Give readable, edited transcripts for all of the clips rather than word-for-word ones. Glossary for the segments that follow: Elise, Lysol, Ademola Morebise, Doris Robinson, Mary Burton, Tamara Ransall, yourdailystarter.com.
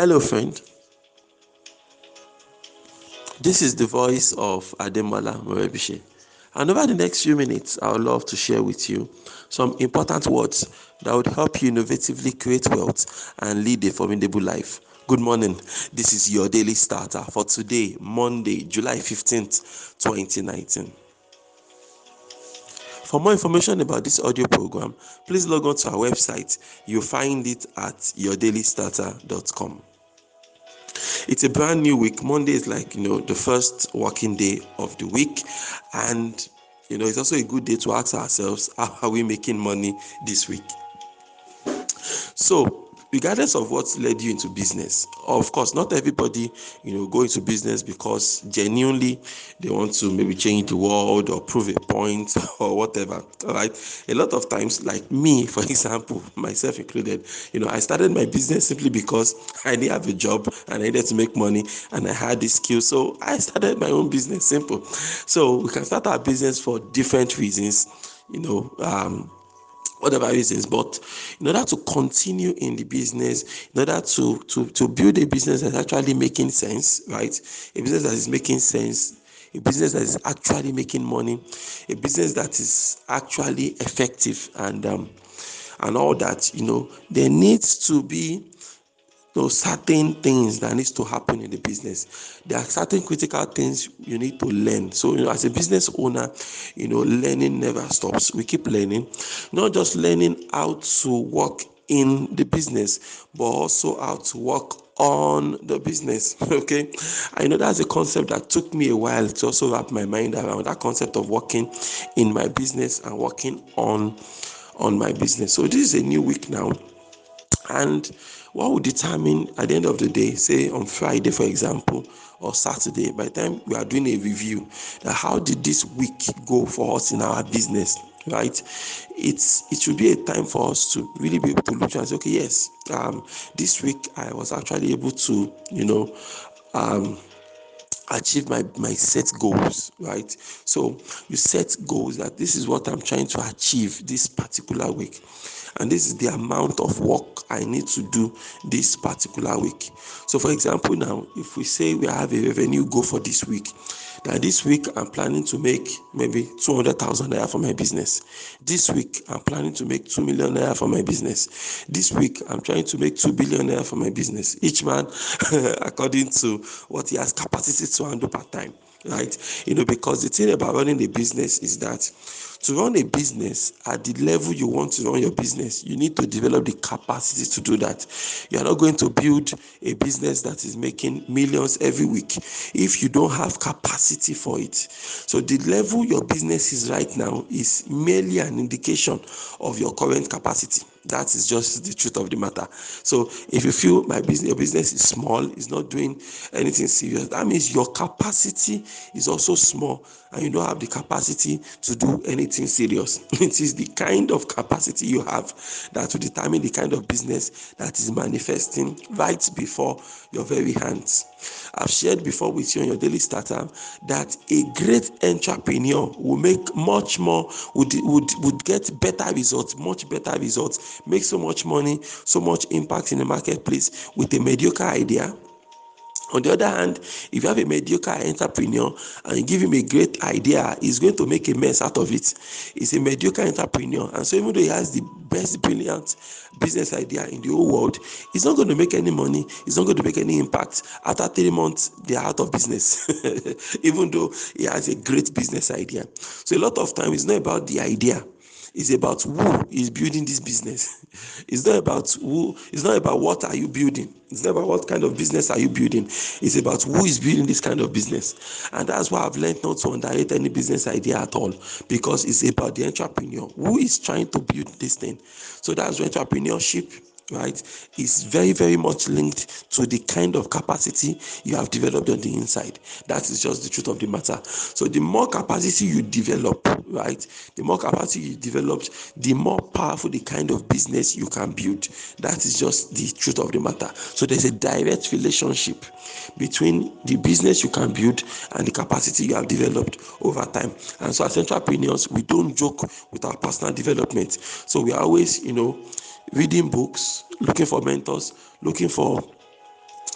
Hello friend, this is the voice of Ademola Morebise, and over the next few minutes I would love to share with you some important words that would help you innovatively create wealth and lead a formidable life. Good morning, this is your daily starter for today, Monday, July 15th, 2019. For more information about this audio program, please log on to our website. You'll find it at yourdailystarter.com. It's a brand new week. Monday is like, the first working day of the week. And, it's also a good day to ask ourselves, how are we making money this week? So, regardless of what led you into business, of course, not everybody, go into business because genuinely they want to maybe change the world or prove a point or whatever. All right. A lot of times, like me, for example, myself included, I started my business simply because I didn't have a job and I needed to make money and I had this skill. So I started my own business, simple. So we can start our business for different reasons, whatever reasons, but in order to continue in the business, in order to build a business that's actually making sense, right? A business that is making sense, a business that is actually making money, a business that is actually effective and all that, there needs to be certain things that needs to happen in the business. There are certain critical things you need to learn. So, as a business owner, learning never stops. We keep learning, not just learning how to work in the business, but also how to work on the business. Okay, I know that's a concept that took me a while to also wrap my mind around, that concept of working in my business and working on my business. So this is a new week now, and what will determine at the end of the day, say on Friday, for example, or Saturday, by the time we are doing a review, that how did this week go for us in our business, right? It should be a time for us to really be able to look and say, okay, yes, this week I was actually able to, achieve my set goals, right? So you set goals that this is what I'm trying to achieve this particular week, and this is the amount of work I need to do this particular week. So for example, now if we say we have a revenue goal for this week, that this week I'm planning to make maybe 200,000 naira for my business. This week I'm planning to make 2 million naira for my business. This week I'm trying to make 2 billion naira for my business. Each man according to what he has capacity to handle part time, right? Because the thing about running a business is that to run a business at the level you want to run your business, you need to develop the capacity to do that. You are not going to build a business that is making millions every week if you don't have capacity for it. So the level your business is right now is merely an indication of your current capacity. That is just the truth of the matter. So if you feel your business is small, it's not doing anything serious, that means your capacity is also small and you don't have the capacity to do anything serious. It is the kind of capacity you have that will determine the kind of business that is manifesting right before your very hands. I've shared before with you on your daily starter that a great entrepreneur will make much more, would get better results, much better results, make so much money, so much impact in the marketplace with a mediocre idea. On the other hand, if you have a mediocre entrepreneur and you give him a great idea, he's going to make a mess out of it. He's a mediocre entrepreneur, and so even though he has the best brilliant business idea in the whole world, he's not going to make any money, he's not going to make any impact. After 3 months, they are out of business even though he has a great business idea. So a lot of time it's not about the idea, it's about who is building this business. It's not about who, it's not about what are you building, it's not about what kind of business are you building, it's about who is building this kind of business. And that's why I've learned not to underrate any business idea at all, because it's about the entrepreneur who is trying to build this thing. So that's where entrepreneurship, right, is very, very much linked to the kind of capacity you have developed on the inside. That is just the truth of the matter. So the more capacity you develop, right, the more capacity you develop, the more powerful the kind of business you can build. That is just the truth of the matter. So there's a direct relationship between the business you can build and the capacity you have developed over time. And so as entrepreneurs, we don't joke with our personal development. So we are always, reading books, looking for mentors, looking for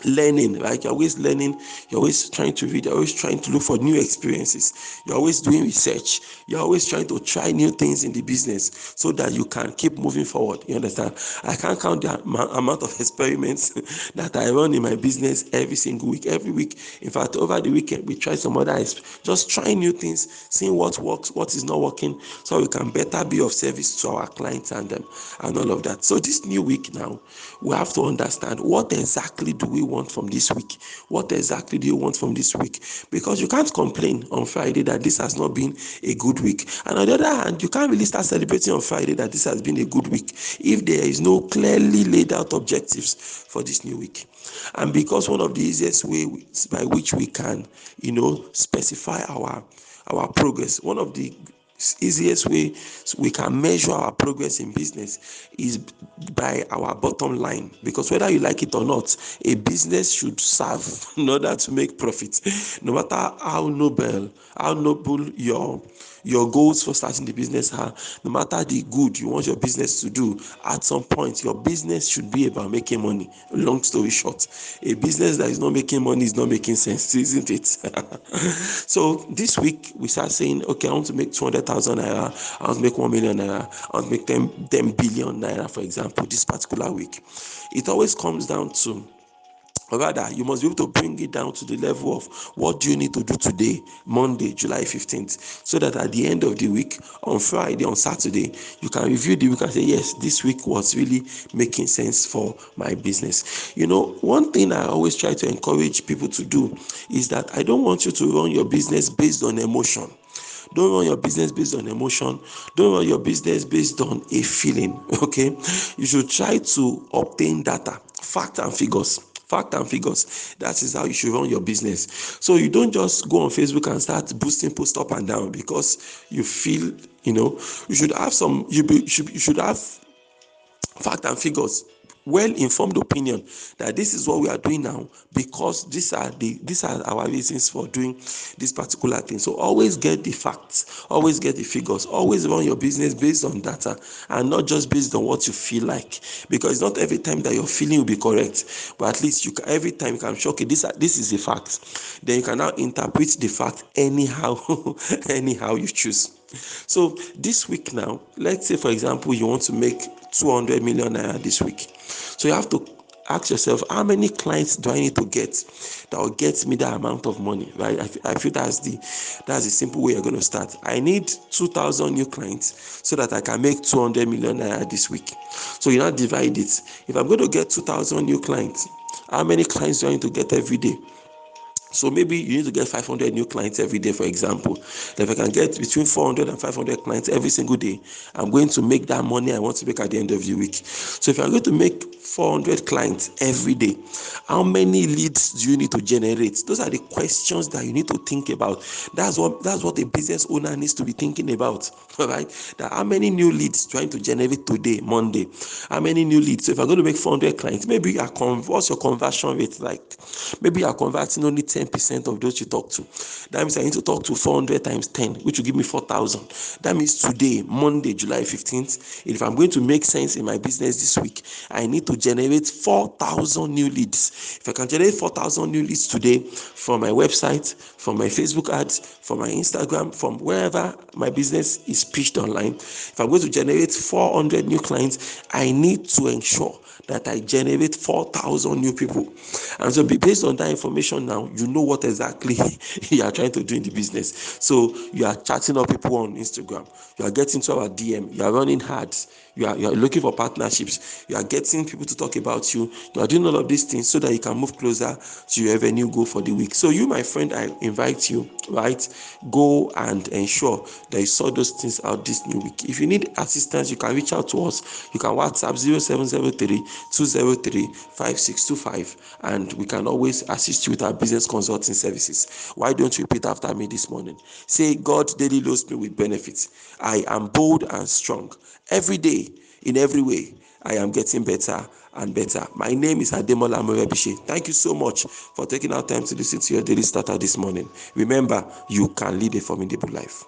learning, like you're always learning, you're always trying to read, you're always trying to look for new experiences, you're always doing research, you're always trying to try new things in the business so that you can keep moving forward. You understand? I can't count the amount of experiments that I run in my business every single week, every week. In fact, over the weekend, we try some other, just trying new things, seeing what works, what is not working, so we can better be of service to our clients and them and all of that. So this new week now, we have to understand, what exactly do we want from this week? What exactly do you want from this week? Because you can't complain on Friday that this has not been a good week, and on the other hand, you can't really start celebrating on Friday that this has been a good week if there is no clearly laid out objectives for this new week. And because one of the easiest ways by which we can, you know, specify our progress, one of the easiest way we can measure our progress in business is by our bottom line, because whether you like it or not, a business should serve in order to make profits. No matter how noble your goals for starting the business are, no matter the good you want your business to do, at some point your business should be about making money. Long story short, a business that is not making money is not making sense, isn't it? So this week we start saying, okay, I want to make 200,000 naira, I want to make 1 million naira, I want to make 10 billion naira, for example, this particular week. It always comes down to, or rather, you must be able to bring it down to the level of, what do you need to do today, Monday, July 15th, so that at the end of the week, on Friday, on Saturday, you can review the week and say, yes, this week was really making sense for my business. You know, one thing I always try to encourage people to do is that I don't want you to run your business based on emotion. Don't run your business based on emotion. Don't run your business based on a feeling, okay? You should try to obtain data, facts and figures. Fact and figures. That is how you should run your business. So you don't just go on Facebook and start boosting posts up and down because you feel, you know, you should have some, you should have fact and figures. Well-informed opinion that this is what we are doing now because these are our reasons for doing this particular thing. So always get the facts, always get the figures, always run your business based on data and not just based on what you feel like, because not every time that your feeling will be correct, but at least you can, every time you can show, okay, this is the fact. Then you can now interpret the fact anyhow you choose. So this week now, let's say for example you want to make 200 million naira this week. So you have to ask yourself, how many clients do I need to get that will get me that amount of money, right? I feel that's the simple way you're going to start. I need 2,000 new clients so that I can make 200 million naira this week. So you now divide it. If I'm going to get 2,000 new clients, how many clients do I need to get every day? So maybe you need to get 500 new clients every day, for example. If I can get between 400 and 500 clients every single day, I'm going to make that money I want to make at the end of the week. So if I'm going to make 400 clients every day, how many leads do you need to generate? Those are the questions that you need to think about. That's what a business owner needs to be thinking about, right? That how many new leads trying to generate today, Monday? How many new leads? So if I'm going to make 400 clients, maybe what's your conversion rate like? Maybe you're converting only 10% of those you talk to. That means I need to talk to 400 times 10, which will give me 4,000. That means today, Monday, July 15th, if I'm going to make sense in my business this week, I need to generate 4,000 new leads. If I can generate 4,000 new leads today from my website, from my Facebook ads, from my Instagram, from wherever my business is pitched online, if I'm going to generate 400 new clients, I need to ensure that I generate 4,000 new people. And so based on that information now, you know what exactly you are trying to do in the business. So you are chatting up people on Instagram, you are getting to our DM, you are running ads, you are looking for partnerships, you are getting people to talk about you, you are doing all of these things so that you can move closer to your revenue goal for the week. So you, my friend, I invite you, right, go and ensure that you sort those things out this new week. If you need assistance, you can reach out to us. You can WhatsApp 0703-203-5625 and we can always assist you with our business consulting services. Why don't you repeat after me this morning? Say, God daily loads me with benefits. I am bold and strong. Every day, in every way, I am getting better and better. My name is Ademola Morebise. Thank you so much for taking our time to listen to Your Daily Starter this morning. Remember, you can lead a formidable life.